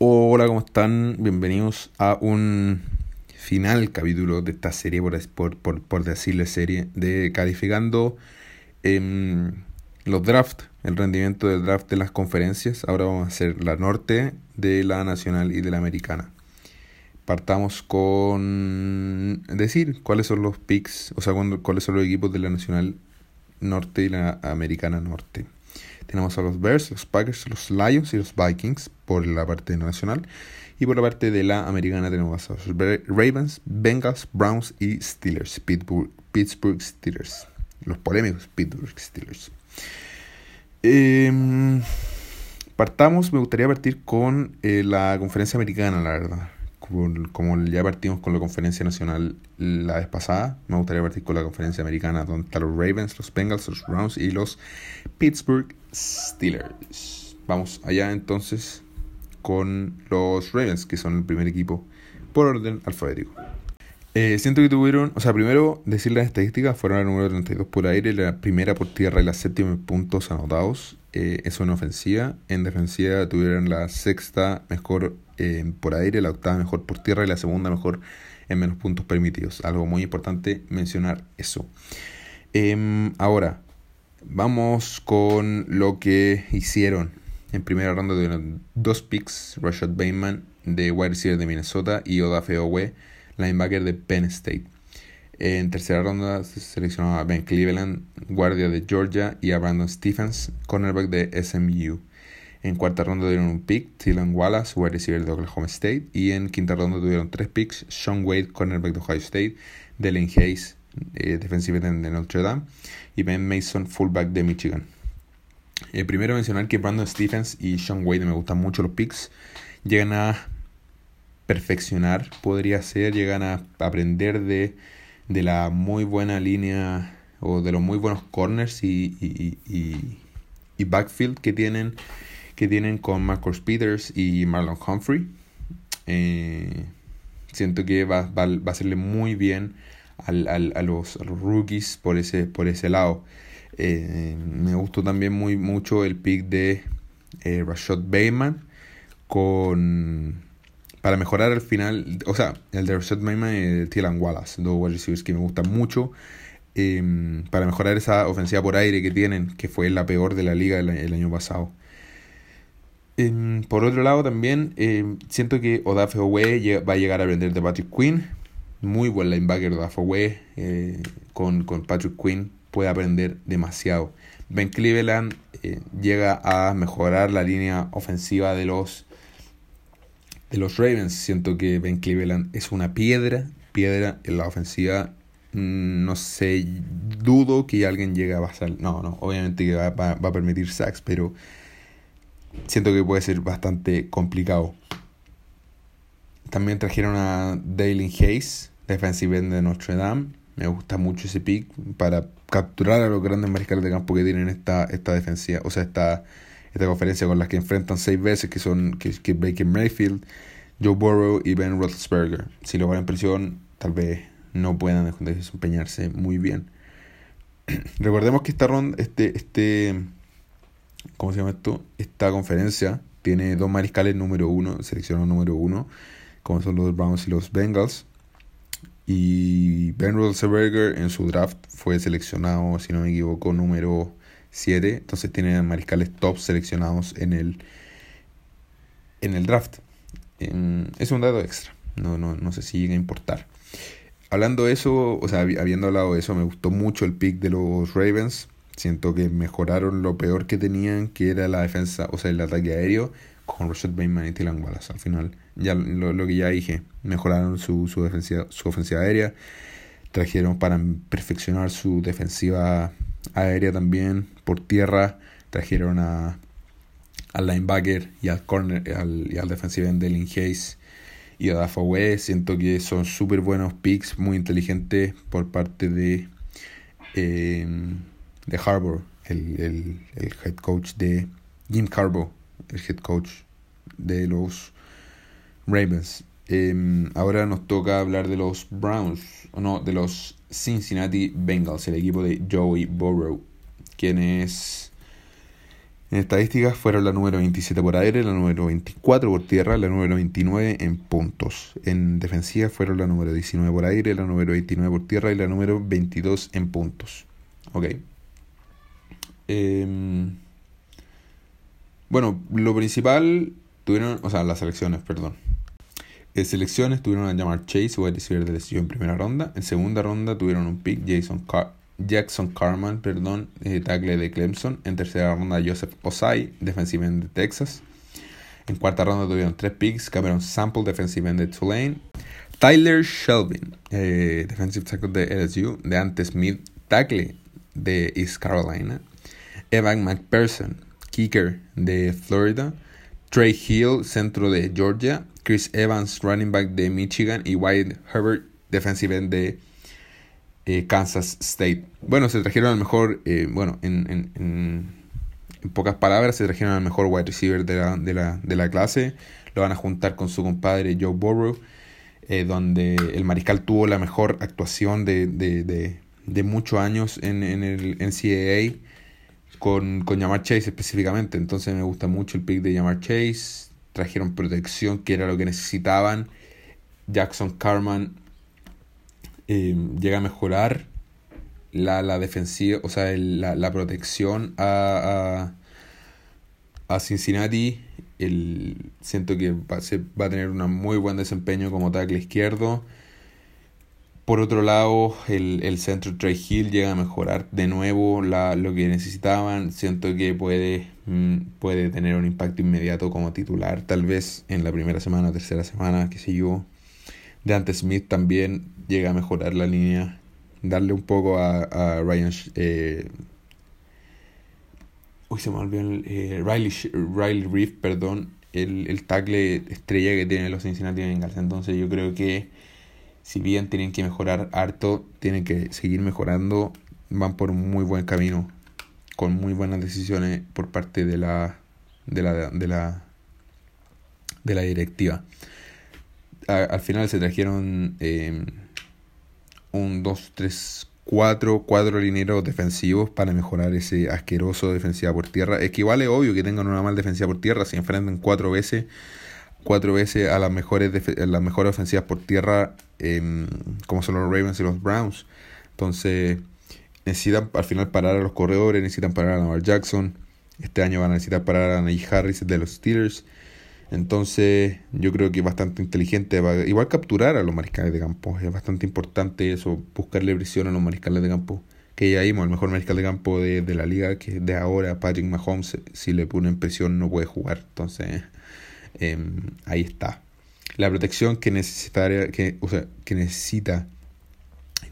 Hola, ¿cómo están? Bienvenidos a un final capítulo de esta serie, por decirle serie, de calificando los drafts, el rendimiento del draft de las conferencias. Ahora vamos a hacer la norte, de la nacional y de la americana. Partamos con decir cuáles son los picks, o sea, cuáles son los equipos de la nacional norte y la americana norte. Tenemos a los Bears, los Packers, los Lions y los Vikings por la parte nacional. Y por la parte de la americana tenemos a los Ravens, Bengals, Browns y Steelers. Pittsburgh Steelers. Los polémicos Pittsburgh Steelers. Partamos, me gustaría partir con la conferencia americana, la verdad. Como ya partimos con la conferencia nacional la vez pasada, me gustaría partir con la conferencia americana, donde están los Ravens, los Bengals, los Browns y los Pittsburgh Steelers. Vamos allá entonces con los Ravens, que son el primer equipo por orden alfabético. Siento que tuvieron, o sea, primero decir las estadísticas: fueron el número 32 por aire, la primera por tierra y la séptima en puntos anotados. Eso en ofensiva. En defensiva tuvieron la sexta mejor por aire, la octava mejor por tierra y la segunda mejor en menos puntos permitidos. Algo muy importante mencionar eso. Ahora vamos con lo que hicieron. En primera ronda tuvieron 2 picks: Rashad Bateman, de wide receiver de Minnesota, y Odafe Oweh, linebacker de Penn State. En tercera ronda se seleccionó a Ben Cleveland, guardia de Georgia, y a Brandon Stephens, cornerback de SMU. En cuarta ronda tuvieron un pick: Tylan Wallace, wide receiver de Oklahoma State. Y en quinta ronda tuvieron 3 picks: Shaun Wade, cornerback de Ohio State; Daelin Hayes, defensive end de Notre Dame; y Ben Mason, fullback de Michigan. Primero mencionar que Brandon Stephens y Shaun Wade, me gustan mucho los picks. Llegan a perfeccionar, podría ser, llegan a aprender de la muy buena línea, o de los muy buenos corners y backfield que tienen con Marcus Peters y Marlon Humphrey. Siento que va a hacerle muy bien a los rookies por ese lado. Me gustó también mucho el pick de Rashad Bateman para mejorar al final, o sea, el de Rashad Bateman y el de Tylan Wallace, dos wide receivers que me gustan mucho, para mejorar esa ofensiva por aire que tienen, que fue la peor de la liga el año pasado. Por otro lado también, siento que Odafe Oweh va a llegar a aprender de Patrick Quinn. Muy buen linebacker Odafe Oweh, con Patrick Quinn puede aprender demasiado. Ben Cleveland llega a mejorar la línea ofensiva de los Ravens. Siento que Ben Cleveland es una piedra en la ofensiva. No sé, dudo que alguien llegue a pasar. No, obviamente que va a permitir sacks, pero siento que puede ser bastante complicado. También trajeron a Daelin Hayes, defensive end de Notre Dame. Me gusta mucho ese pick para capturar a los grandes mariscales de campo que tienen esta defensiva, o sea, esta conferencia, con las que enfrentan 6 veces, que son que Baker Mayfield, Joe Burrow y Ben Roethlisberger. Si lo van en presión, tal vez no puedan desempeñarse muy bien. Recordemos que esta ronda, ¿cómo se llama esto? Esta conferencia tiene 2 mariscales número 1, seleccionados número 1, como son los Browns y los Bengals. Y Ben Roethlisberger en su draft fue seleccionado, si no me equivoco, número 7, entonces tienen mariscales top seleccionados en el draft. Es un dato extra, no sé si llega a importar. Hablando de eso, o sea, habiendo hablado de eso, me gustó mucho el pick de los Ravens. Siento que mejoraron lo peor que tenían, que era la defensa, o sea, el ataque aéreo, con Rashad Bateman y Tylan Wallace. Al final, ya lo que ya dije, mejoraron su ofensiva aérea, trajeron para perfeccionar su defensiva aérea también. Por tierra trajeron al linebacker y al corner y al defensive end de Daelin Hayes y Odafe Oweh. Siento que son súper buenos picks, muy inteligentes por parte de Harbaugh, el head coach de Jim Harbaugh, el head coach de los Ravens. Ahora nos toca hablar de los Browns, o no, de los Cincinnati Bengals, el equipo de Joey Burrow, quienes En estadísticas fueron la número 27 por aire, la número 24 por tierra, la número 29 en puntos. En defensiva fueron la número 19 por aire, la número 29 por tierra y la número 22 en puntos. Ok. Bueno, lo principal tuvieron, o sea, las selecciones, perdón. En selecciones tuvieron a Ja'Marr Chase, wide receiver de lesión en primera ronda. En segunda ronda tuvieron un pick, Jackson Carman, tackle de Clemson. En tercera ronda, Joseph Osai, defensive end de Texas. En cuarta ronda tuvieron 3 picks, Cameron Sample, defensive end de Tulane. Tyler Shelvin, defensive tackle de LSU. De Ante Smith, tackle de East Carolina. Evan McPherson, kicker de Florida. Trey Hill, centro de Georgia. Chris Evans, running back de Michigan. Y Wyatt Herbert, defensive end de Kansas State. Bueno, se trajeron al mejor, en pocas palabras, se trajeron al mejor wide receiver de la clase. Lo van a juntar con su compadre Joe Burrow, donde el mariscal tuvo la mejor actuación de muchos años en el NCAA con Ja'Marr Chase específicamente. Entonces me gusta mucho el pick de Ja'Marr Chase. Trajeron protección, que era lo que necesitaban. Jackson Carman llega a mejorar la defensiva, o sea, la protección a Cincinnati. Siento que va a tener un muy buen desempeño como tackle izquierdo. Por otro lado, el centro Trey Hill llega a mejorar de nuevo lo que necesitaban. Siento que puede tener un impacto inmediato como titular, tal vez en la primera semana o tercera semana, qué sé yo. De Ante Smith también llega a mejorar la línea, darle un poco a Ryan. Riley Reef, perdón, el tackle estrella que tienen los Cincinnati Bengals. Entonces yo creo que si bien tienen que mejorar harto, tienen que seguir mejorando. Van por un muy buen camino, con muy buenas decisiones por parte de la directiva. Al final se trajeron 4 lineros defensivos para mejorar ese asqueroso defensiva por tierra. Es que igual es obvio que tengan una mala defensiva por tierra. Si enfrentan 4 veces a las mejores ofensivas por tierra, como son los Ravens y los Browns. Entonces necesitan al final parar a los corredores, necesitan parar a Lamar Jackson. Este año van a necesitar parar a Najee Harris de los Steelers. Entonces yo creo que es bastante inteligente. Igual capturar a los mariscales de campo es bastante importante, eso, buscarle presión a los mariscales de campo. Que ya vimos, el mejor mariscal de campo de la liga, que de ahora, Patrick Mahomes, si le ponen presión no puede jugar. Entonces ahí está la protección que necesita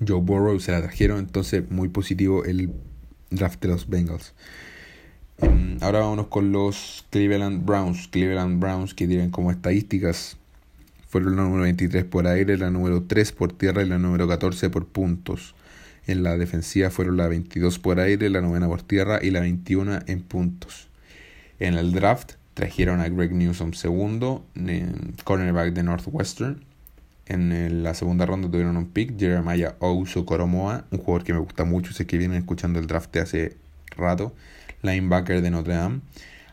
Joe Burrow, se la trajeron. Entonces muy positivo el draft de los Bengals. Ahora vámonos con los Cleveland Browns. Cleveland Browns, que tienen como estadísticas, fueron la número 23 por aire, la número 3 por tierra y la número 14 por puntos. En la defensiva fueron la 22 por aire, la 9 por tierra y la 21 en puntos. En el draft trajeron a Greg Newsome segundo, cornerback de Northwestern. En la segunda ronda tuvieron un pick, Jeremiah Owusu-Koramoah, un jugador que me gusta mucho, sé que vienen escuchando el draft de hace rato. Linebacker de Notre Dame.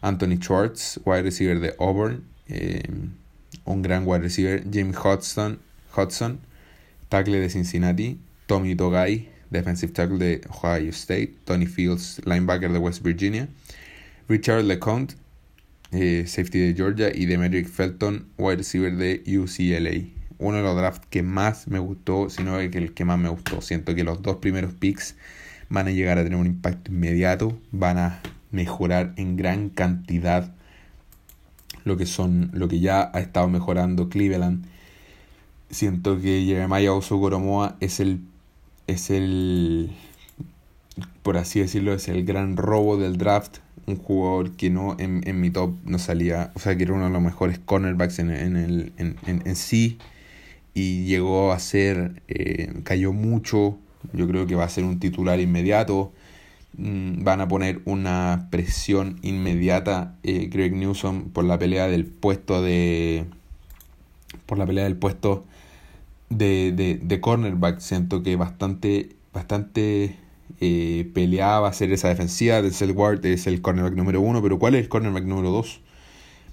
Anthony Schwartz, wide receiver de Auburn, un gran wide receiver. Jim Hudson, tackle de Cincinnati. Tommy Togiai, defensive tackle de Ohio State. Tony Fields, linebacker de West Virginia. Richard LeConte, safety de Georgia. Y Demetric Felton, wide receiver de UCLA. Uno de los drafts que más me gustó, si no es el que más me gustó. Siento que los 2 primeros picks van a llegar a tener un impacto inmediato, van a mejorar en gran cantidad lo que ya ha estado mejorando Cleveland. Siento que Jeremiah Owusu-Koramoah es el, por así decirlo, es el gran robo del draft. Un jugador que no en mi top no salía, o sea, que era uno de los mejores cornerbacks en sí, y llegó a ser, cayó mucho. Yo creo que va a ser un titular inmediato. Van a poner una presión inmediata, Greg Newsome, por la pelea del puesto de cornerback. Siento que bastante peleaba a ser esa defensiva. Denzel Ward es el cornerback número 1, pero ¿cuál es el cornerback número 2?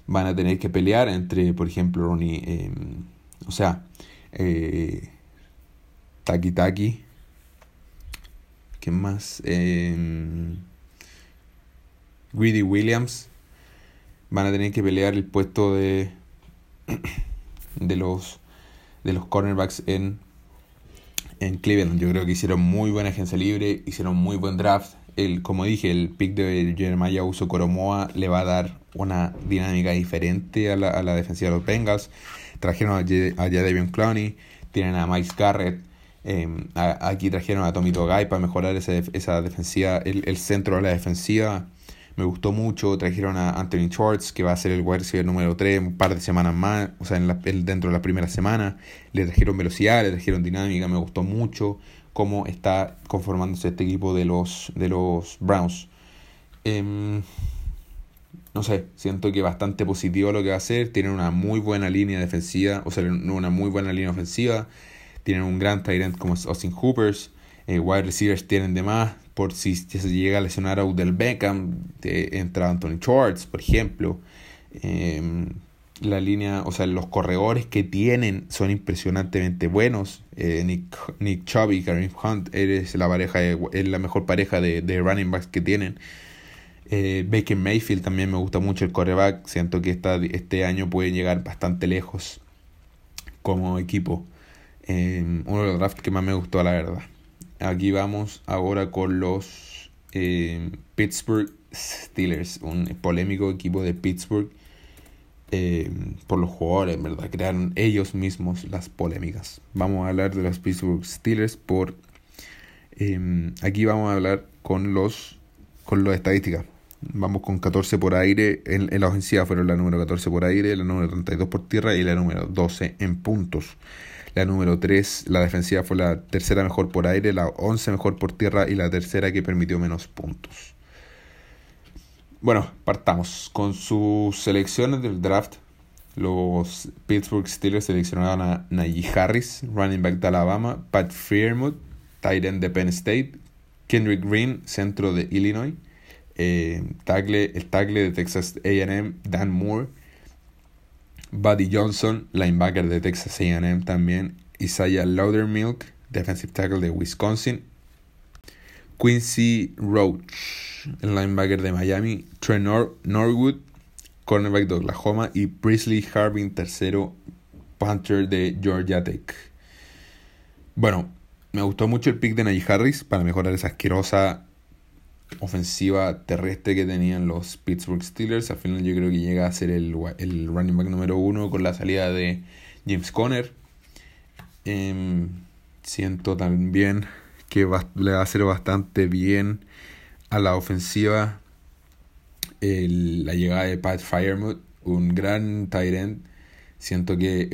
Van a tener que pelear entre, por ejemplo, Ronnie, Taki Taki. ¿Qué más? Greedy Williams. Van a tener que pelear el puesto de los cornerbacks en Cleveland. Yo creo que hicieron muy buena agencia libre, hicieron muy buen draft. Como dije, el pick de Jeremiah Owusu-Koramoah le va a dar una dinámica diferente a la defensiva de los Bengals. Trajeron a Jadeveon Clowney, tienen a Myles Garrett. Aquí trajeron a Tommy Togiai para mejorar esa defensiva, el centro de la defensiva. Me gustó mucho. Trajeron a Anthony Schwartz, que va a ser el wide receiver número 3 un par de semanas más, o sea, dentro de la primera semana. Le trajeron velocidad, le trajeron dinámica. Me gustó mucho cómo está conformándose este equipo de los Browns. No sé, siento que bastante positivo lo que va a hacer. Tienen una muy buena línea defensiva, o sea, una muy buena línea ofensiva. Tienen un gran tight end como Austin Hooper. Wide receivers tienen de más. Por si se llega a lesionar a Odell Beckham, entra Anthony Schwartz, por ejemplo. La línea, o sea, los corredores que tienen son impresionantemente buenos. Nick Chubb y Kareem Hunt es la mejor pareja de running backs que tienen. Baker Mayfield también me gusta mucho el cornerback. Siento que este año pueden llegar bastante lejos como equipo. Uno de los drafts que más me gustó, la verdad. Aquí vamos ahora con los Pittsburgh Steelers, un polémico equipo de Pittsburgh por los jugadores, en verdad, crearon ellos mismos las polémicas. Vamos a hablar de los Pittsburgh Steelers aquí vamos a hablar con las estadísticas. Vamos con 14 por aire, en la ofensiva fueron la número 14 por aire, la número 32 por tierra y la número 12 en puntos. La número 3, la defensiva, fue la tercera mejor por aire, la 11 mejor por tierra y la tercera que permitió menos puntos. Bueno, partamos con sus selecciones del draft. Los Pittsburgh Steelers seleccionaron a Najee Harris, running back de Alabama, Pat Freiermuth, tight end de Penn State, Kendrick Green, centro de Illinois, el tackle de Texas A&M, Dan Moore, Buddy Johnson, linebacker de Texas A&M también, Isaiah Loudermilk, defensive tackle de Wisconsin, Quincy Roach, el linebacker de Miami, Trey Norwood, cornerback de Oklahoma, y Priestley Harvin, tercero, punter de Georgia Tech. Bueno, me gustó mucho el pick de Najee Harris para mejorar esa asquerosa ofensiva terrestre que tenían los Pittsburgh Steelers. Al final yo creo que llega a ser el running back número 1 con la salida de James Conner. Siento también que le va a hacer bastante bien a la ofensiva la llegada de Pat Freiermuth, un gran tight end. Siento que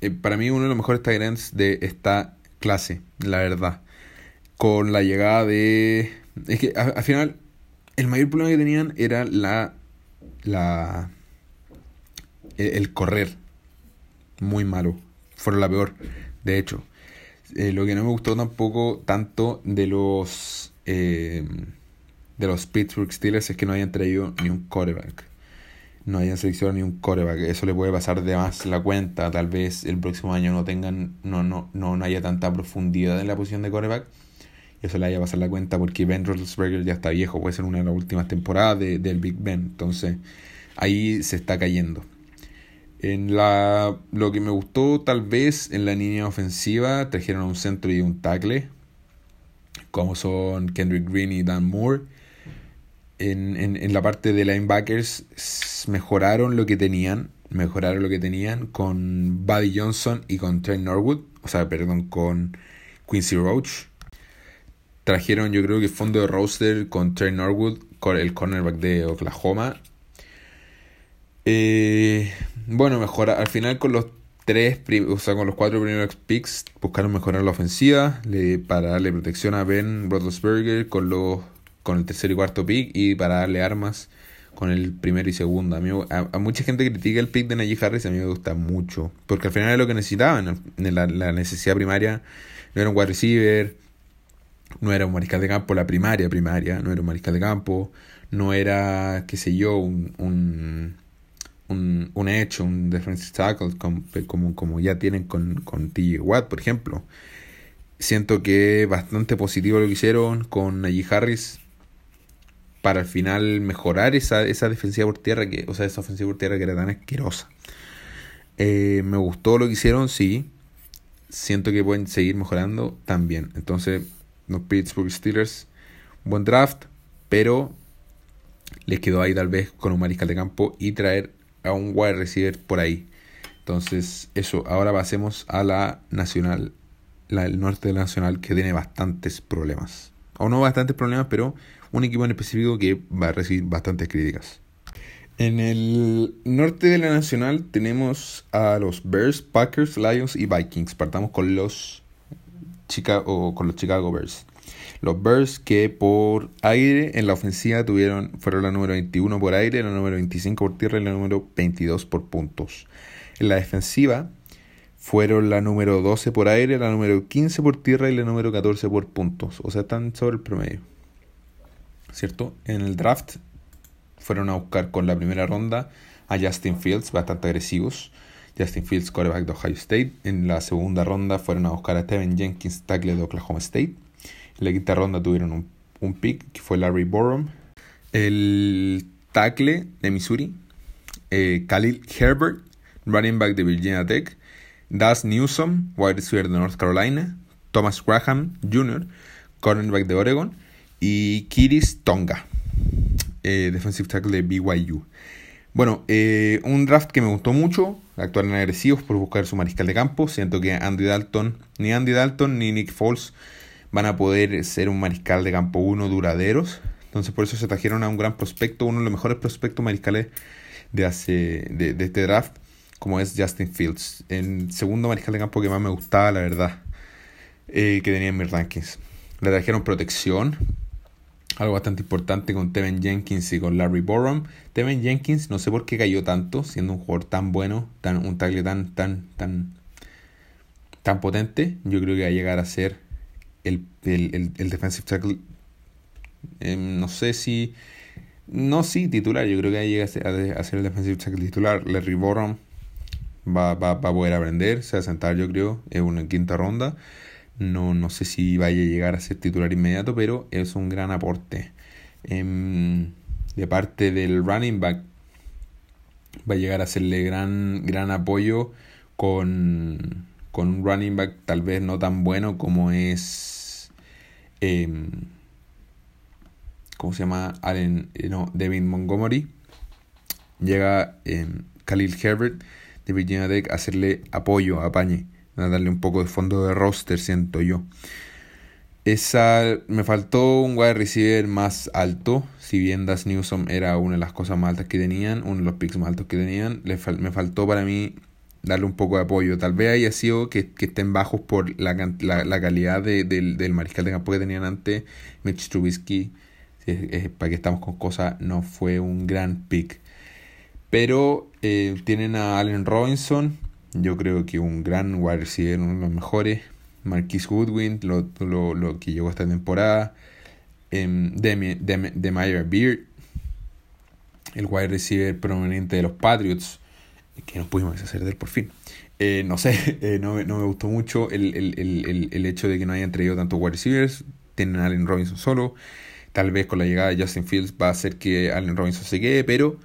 es para mí uno de los mejores tight ends de esta clase, la verdad. Con la llegada de... Es que al final el mayor problema que tenían era el correr. Muy malo. Fueron la peor, de hecho. Lo que no me gustó tampoco tanto de los Pittsburgh Steelers es que no hayan traído ni un quarterback. No hayan seleccionado ni un quarterback. Eso le puede pasar de más la cuenta. Tal vez el próximo año no haya tanta profundidad en la posición de quarterback. Eso le haya pasado la cuenta porque Ben Roethlisberger ya está viejo. Puede ser una de las últimas temporadas del Big Ben. Entonces, ahí se está cayendo. Lo que me gustó, tal vez, en la línea ofensiva, trajeron un centro y un tackle, como son Kendrick Green y Dan Moore. En la parte de linebackers, mejoraron lo que tenían con Buddy Johnson y con Trey Norwood. Con Quincy Roach. Trajeron, yo creo que fondo de roster con Trey Norwood, el cornerback de Oklahoma. Mejora. Al final con los 4 primeros picks buscaron mejorar la ofensiva para darle protección a Ben Roethlisberger con el tercer y cuarto pick y para darle armas con el primero y segundo. A mucha gente critica el pick de Najee Harris, a mí me gusta mucho porque al final es lo que necesitaban. La necesidad primaria no era un wide receiver. No era un mariscal de campo, la primaria, no era un mariscal de campo, no era, qué sé yo, un edge, un defensive tackle como ya tienen con TJ Watt, por ejemplo. Siento que bastante positivo lo que hicieron con Najee Harris para al final mejorar esa defensiva por tierra, esa ofensiva por tierra que era tan asquerosa. Me gustó lo que hicieron, sí. Siento que pueden seguir mejorando también. Entonces, los Pittsburgh Steelers, buen draft, pero les quedó ahí tal vez con un mariscal de campo y traer a un wide receiver por ahí. Entonces, eso. Ahora pasemos a la Nacional, el norte de la Nacional, que tiene bastantes problemas. O no bastantes problemas, pero un equipo en específico que va a recibir bastantes críticas. En el norte de la Nacional tenemos a los Bears, Packers, Lions y Vikings. Partamos con los Chicago Bears. Los Bears, que por aire en la ofensiva fueron la número 21 por aire, la número 25 por tierra y la número 22 por puntos. En la defensiva fueron la número 12 por aire, la número 15 por tierra y la número 14 por puntos. O sea, están sobre el promedio, ¿cierto? En el draft fueron a buscar con la primera ronda a Justin Fields, bastante agresivos. Justin Fields, quarterback de Ohio State. En la segunda ronda fueron a buscar a Tevin Jenkins, tackle de Oklahoma State. En la quinta ronda tuvieron un pick, que fue Larry Borum, el tackle de Missouri. Khalil Herbert, running back de Virginia Tech. Dazz Newsome, wide receiver de North Carolina. Thomas Graham Jr., cornerback de Oregon. Y Kiris Tonga, defensive tackle de BYU. Bueno, un draft que me gustó mucho. Actuaron agresivos por buscar su mariscal de campo. Siento que Andy Dalton ni Nick Foles van a poder ser un mariscal de campo uno duraderos. Entonces por eso se trajeron a un gran prospecto, uno de los mejores prospectos mariscales de este draft, como es Justin Fields, el segundo mariscal de campo que más me gustaba, la verdad, que tenía en mis rankings. Le trajeron protección, algo bastante importante, con Tevin Jenkins y con Larry Borum. Tevin Jenkins, no sé por qué cayó tanto, siendo un jugador tan bueno, un tackle tan potente. Yo creo que va a llegar a ser el defensive tackle, titular. Yo creo que va a llegar a ser el defensive tackle titular. Larry Borum va a poder aprender, se va a sentar, yo creo, en una quinta ronda. No sé si vaya a llegar a ser titular inmediato, pero es un gran aporte. De parte del running back, va a llegar a hacerle gran apoyo con un running back tal vez no tan bueno como es... ¿cómo se llama? David Montgomery. Llega Khalil Herbert de Virginia Tech a hacerle apoyo, apañe, a darle un poco de fondo de roster, siento yo. Me faltó un wide receiver más alto. Si bien Dazz Newsome era una de las cosas más altas que tenían, uno de los picks más altos que tenían, me faltó para mí darle un poco de apoyo. Tal vez haya sido que estén bajos por la calidad del mariscal de campo que tenían antes. Mitch Trubisky, para que estamos con cosas, no fue un gran pick. Pero tienen a Allen Robinson, yo creo que un gran wide receiver, uno de los mejores. Marquise Goodwin, lo que llegó esta temporada. Damian Beard, el wide receiver proveniente de los Patriots, que nos pudimos deshacer de él por fin. No me gustó mucho el hecho de que no hayan traído tantos wide receivers. Tienen a Allen Robinson solo. Tal vez con la llegada de Justin Fields va a hacer que Allen Robinson se quede, pero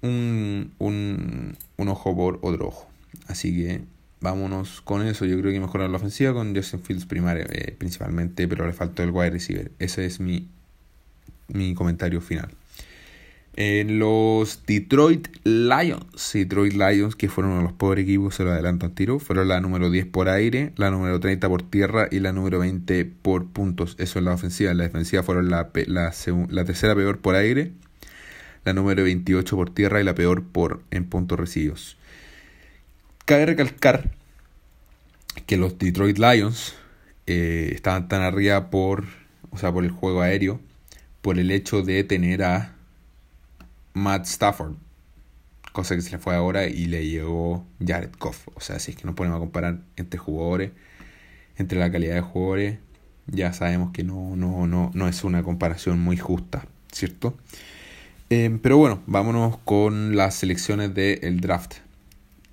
un ojo por otro ojo. Así que vámonos con eso. Yo creo que mejorar la ofensiva con Justin Fields principalmente, pero le faltó el wide receiver. Ese es mi comentario final. Los Detroit Lions, que fueron uno de los pobres equipos, se lo adelanto al tiro, fueron la número 10 por aire, la número 30 por tierra y la número 20 por puntos. Eso es la ofensiva. En la defensiva fueron la tercera peor por aire, la número 28 por tierra y la peor en puntos recibidos. Cabe recalcar que los Detroit Lions estaban tan arriba por el juego aéreo, por el hecho de tener a Matt Stafford, cosa que se le fue ahora y le llegó Jared Goff. O sea, si es que nos ponemos a comparar entre jugadores, entre la calidad de jugadores, ya sabemos que no es una comparación muy justa, ¿cierto? Pero bueno, vámonos con las selecciones del draft.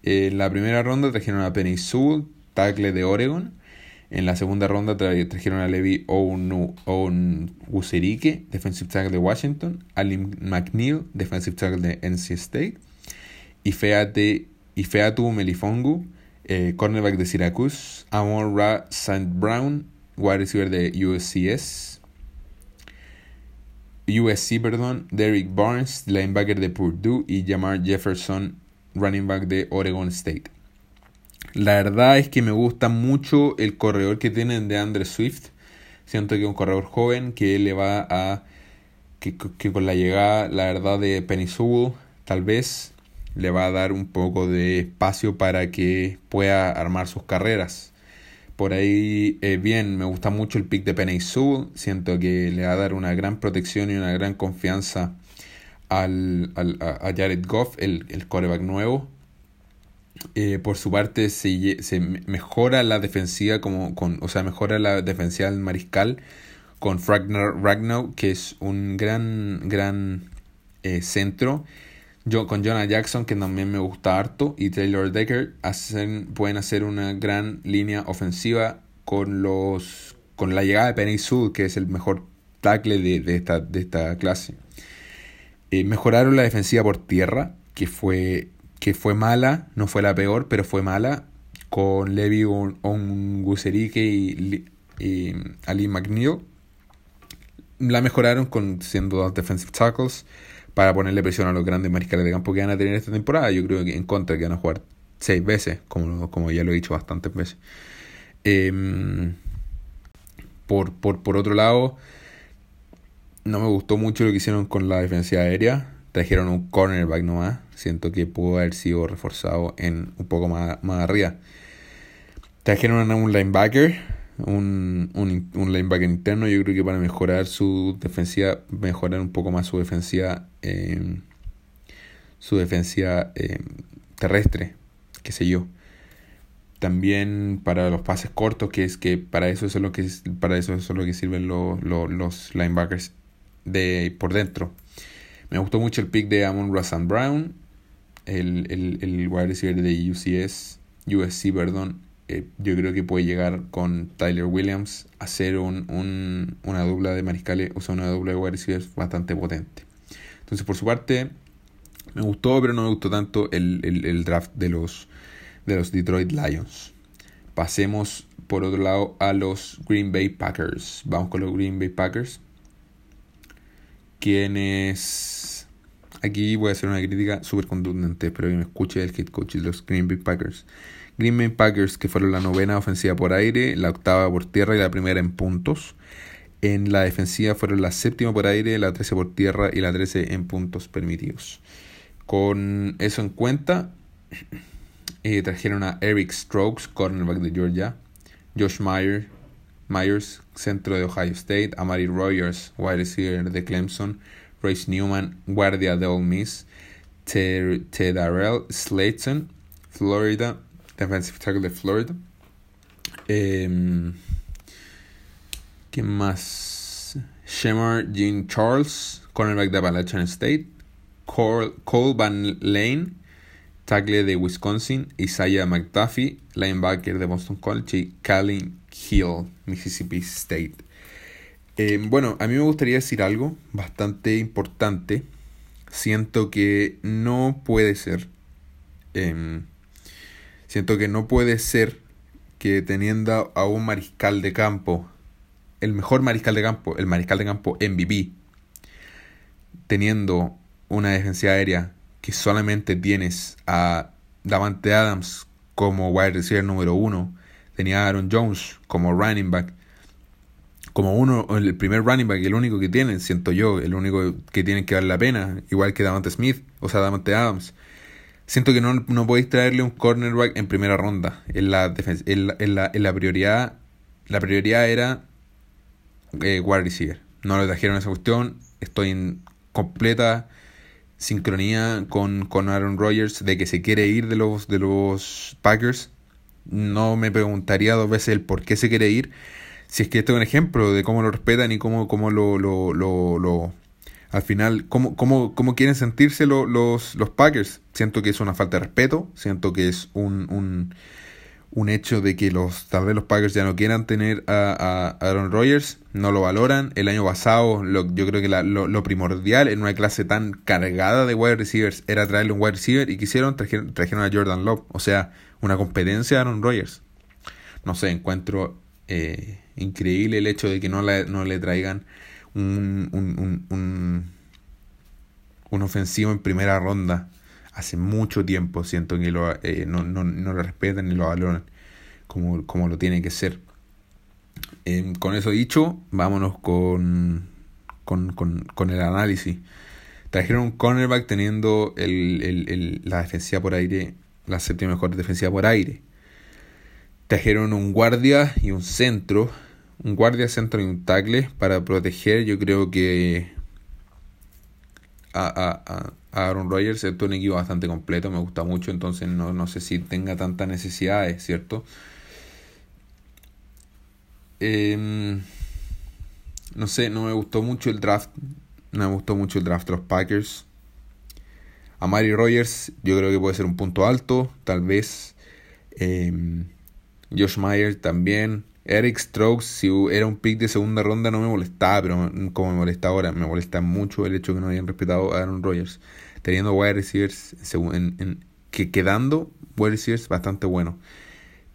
En la primera ronda trajeron a Penei Sewell, tackle de Oregon. En la segunda ronda trajeron a Levi Ogunwuserike, defensive tackle de Washington. Alim McNeil, defensive tackle de NC State. Ifeatu Melifongu, cornerback de Syracuse. Amon-Ra St. Brown, wide receiver de USC. Derrick Barnes, linebacker de Purdue. Y Ja'Marr Jefferson, running back de Oregon State. La verdad es que me gusta mucho el corredor que tienen de Andre Swift. Siento que es un corredor joven que le va a... Que con la llegada, la verdad, de Penei Sewell, tal vez le va a dar un poco de espacio para que pueda armar sus carreras. Por ahí, bien, me gusta mucho el pick de Penei Sewell. Siento que le va a dar una gran protección y una gran confianza a Jared Goff, el quarterback nuevo. Por su parte se mejora la defensiva mejora la defensiva del mariscal con Ragnow, que es un gran centro. Con Jonah Jackson, que también me gusta harto, y Taylor Decker pueden hacer una gran línea ofensiva con la llegada de Penei Sewell, que es el mejor tackle de esta clase. Mejoraron la defensiva por tierra, que fue mala, no fue la peor, pero fue mala, con Levi Ogunwuserike y Ali McNeil. La mejoraron siendo dos defensive tackles para ponerle presión a los grandes mariscales de campo que van a tener esta temporada. Yo creo que en contra que van a jugar 6 veces, como ya lo he dicho bastantes veces. Por otro lado, no me gustó mucho lo que hicieron con la defensiva aérea. Trajeron un cornerback nomás. Siento que pudo haber sido reforzado un poco más arriba. Trajeron a un linebacker. Un linebacker interno. Yo creo que para mejorar su defensiva. Mejorar un poco más su defensiva. Terrestre. Qué sé yo. También para los pases cortos. Que para eso es lo que sirven los linebackers por dentro. Me gustó mucho el pick de Amon-Ra St. Brown, el wide receiver de USC. Yo creo que puede llegar con Tyler Williams a hacer una dupla de mariscales, o sea, una dupla de wide receivers bastante potente. Entonces, por su parte, me gustó, pero no me gustó tanto el draft de los Detroit Lions. Pasemos, por otro lado, a los Green Bay Packers. Vamos con los Green Bay Packers. Aquí voy a hacer una crítica súper contundente, pero que me escuche el head coach de los Green Bay Packers. Green Bay Packers, que fueron la novena ofensiva por aire, la 8ª por tierra y la 1ª en puntos. En la defensiva fueron la 7ª por aire, la 13 por tierra y la 13 en puntos permitidos. Con eso en cuenta, trajeron a Eric Stokes, cornerback de Georgia, Josh Myers, centro de Ohio State, Amari Rogers, wide receiver de Clemson, Race Newman, guardia de Ole Miss, Tedarrell Slayton, Florida, defensive tackle de Florida. ¿Quién más? Shemar Jean Charles, cornerback de Appalachian State, Cole Van Lane, tackle de Wisconsin, Isaiah McDuffie, linebacker de Boston College, y Khalil Hill, Mississippi State. Bueno, a mí me gustaría decir algo bastante importante. Siento que no puede ser. Siento que no puede ser que teniendo a un mariscal de campo, el mejor mariscal de campo, el mariscal de campo MVP, teniendo una defensa aérea que solamente tienes a Davante Adams como wide receiver número 1, tenía a Aaron Jones como running back, el primer running back, el único que tienen, siento yo, el único que tienen que dar la pena, igual que Davante Adams. Siento que no podéis traerle un cornerback en primera ronda. En la prioridad, la prioridad era wide receiver. No lo trajeron a esa cuestión. Estoy en completa sincronía con Aaron Rodgers de que se quiere ir de los Packers. No me preguntaría dos veces el por qué se quiere ir. si es que esto es un ejemplo de cómo lo respetan y cómo al final, cómo quieren sentirse los Packers. Siento que es una falta de respeto, siento que es un hecho de que tal vez los Packers ya no quieran tener a Aaron Rodgers, no lo valoran. El año pasado yo creo que lo primordial en una clase tan cargada de wide receivers era traerle un wide receiver, y trajeron a Jordan Love, o sea, una competencia a Aaron Rodgers. No sé, encuentro increíble el hecho de que no le traigan un ofensivo en primera ronda. Hace mucho tiempo siento que no lo respetan ni lo valoran como lo tiene que ser. Con eso dicho, vámonos con el análisis. Trajeron un cornerback teniendo la defensiva por aire, la séptima mejor defensiva por aire. Trajeron un guardia y un centro. Un guardia, centro y un tackle para proteger, yo creo que a Aaron Rodgers. Es un equipo bastante completo, me gusta mucho, entonces no sé si tenga tantas necesidades, ¿cierto? No sé, no me gustó mucho el draft de los Packers. A Amari Rodgers yo creo que puede ser un punto alto, tal vez. Josh Myers también. Eric Stokes, si era un pick de segunda ronda, no me molestaba, pero como me molesta ahora, me molesta mucho el hecho que no hayan respetado a Aaron Rodgers, teniendo wide receivers quedando wide receivers bastante buenos.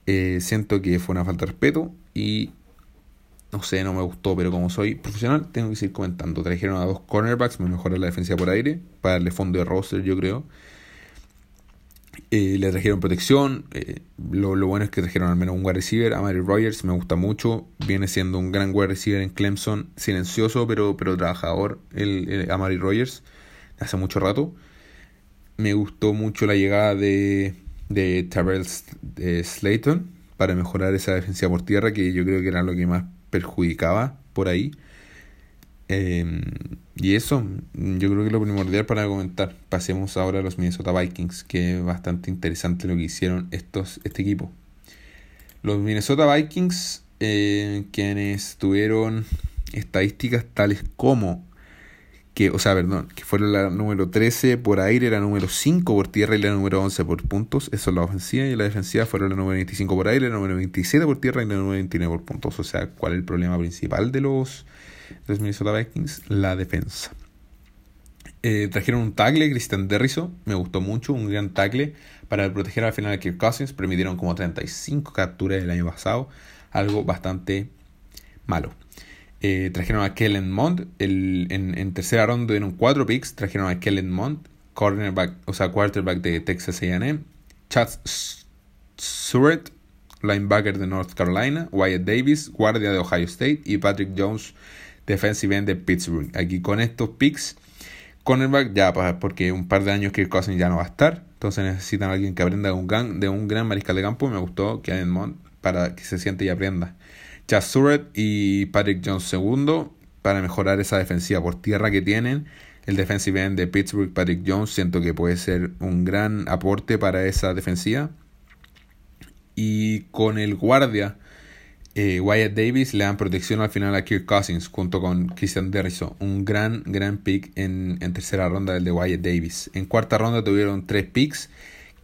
Siento que fue una falta de respeto y no sé, no me gustó, pero como soy profesional tengo que seguir comentando. Trajeron a dos cornerbacks, me mejoró la defensa por aire, para darle fondo de roster, yo creo. Le trajeron protección. Lo bueno es que trajeron al menos un wide receiver. Amari Rodgers me gusta mucho, viene siendo un gran wide receiver en Clemson, silencioso pero trabajador. El Amari Rodgers hace mucho rato. Me gustó mucho la llegada de Tyrell Slayton para mejorar esa defensa por tierra, que yo creo que era lo que más perjudicaba por ahí. Y eso, yo creo que es lo primordial para comentar. Pasemos ahora a los Minnesota Vikings, que es bastante interesante lo que hicieron este equipo. Los Minnesota Vikings, quienes tuvieron estadísticas tales como que fueron la número 13 por aire, la número 5 por tierra y la número 11 por puntos. Eso es la ofensiva, y la defensiva fueron la número 25 por aire, la número 27 por tierra y la número 29 por puntos. O sea, ¿cuál es el problema principal de los Minnesota Vikings? La defensa. Trajeron un tackle, Christian Derrizo, me gustó mucho, un gran tackle para proteger al final a Kirk Cousins. Permitieron como 35 capturas el año pasado, algo bastante malo. Trajeron a Kellen Mond, en tercera ronda dieron 4 picks. Trajeron a Kellen Mond, quarterback de Texas A&M, Chad Surratt, linebacker de North Carolina, Wyatt Davis, guardia de Ohio State, y Patrick Jones, defensive end de Pittsburgh. Aquí con estos picks, cornerback ya pasa, porque un par de años Kirk Cousins ya no va a estar, entonces necesitan a alguien que aprenda de un gran mariscal de campo. Me gustó Kellen Mond para que se siente y aprenda. Chad Surratt y Patrick Jones II para mejorar esa defensiva por tierra que tienen. El defensive end de Pittsburgh, Patrick Jones, siento que puede ser un gran aporte para esa defensiva. Y con el guardia, Wyatt Davis, le dan protección al final a Kirk Cousins junto con Christian Derrizo. Un gran pick en tercera ronda, el de Wyatt Davis. En cuarta ronda tuvieron 3 picks.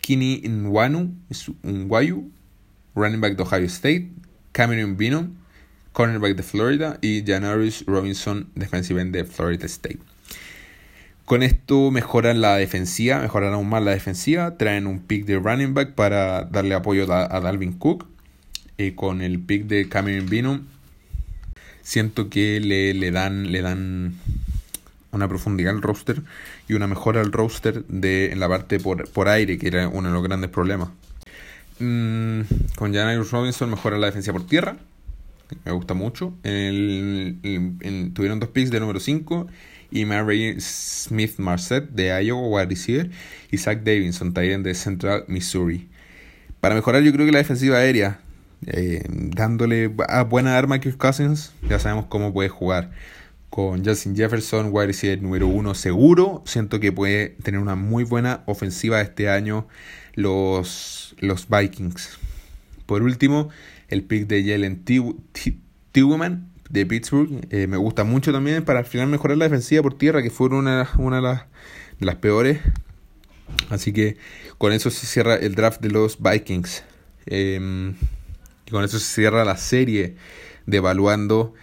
Kini Nwayu, running back de Ohio State, Cameron Bynum, cornerback de Florida, y Ja'Marr Robinson, defensive end de Florida State. Con esto mejoran aún más la defensiva. Traen un pick de running back para darle apoyo a Dalvin Cook. Con el pick de Cameron Bynum, siento que le dan una profundidad al roster y una mejora al roster en la parte por aire, que era uno de los grandes problemas. Con Ja'Marr Robinson mejora la defensa por tierra, me gusta mucho. Tuvieron 2 picks de número 5, y Mary Smith Marset de Iowa, wide receiver, y Zach Davidson, tight end de Central Missouri, para mejorar yo creo que la defensiva aérea, dándole buena arma a Kirk Cousins. Ya sabemos cómo puede jugar. Con Justin Jefferson, wide receiver número 1 seguro, siento que puede tener una muy buena ofensiva este año los Vikings. Por último, el pick de Jalen Tillman de Pittsburgh, me gusta mucho también para al final mejorar la defensiva por tierra, que fue una de las peores. Así que con eso se cierra el draft de los Vikings. Y con eso se cierra la serie de evaluando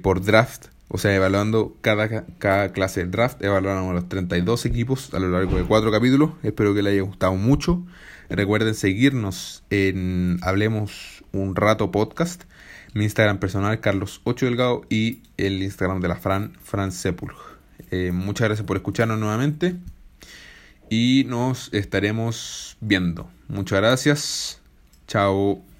por draft. O sea, evaluando cada clase del draft. Evaluamos los 32 equipos a lo largo de 4 capítulos. Espero que les haya gustado mucho. Recuerden seguirnos en Hablemos Un Rato Podcast. Mi Instagram personal, Carlos8Delgado. Y el Instagram de la Fran Sepulg. Muchas gracias por escucharnos nuevamente. Y nos estaremos viendo. Muchas gracias. Chao.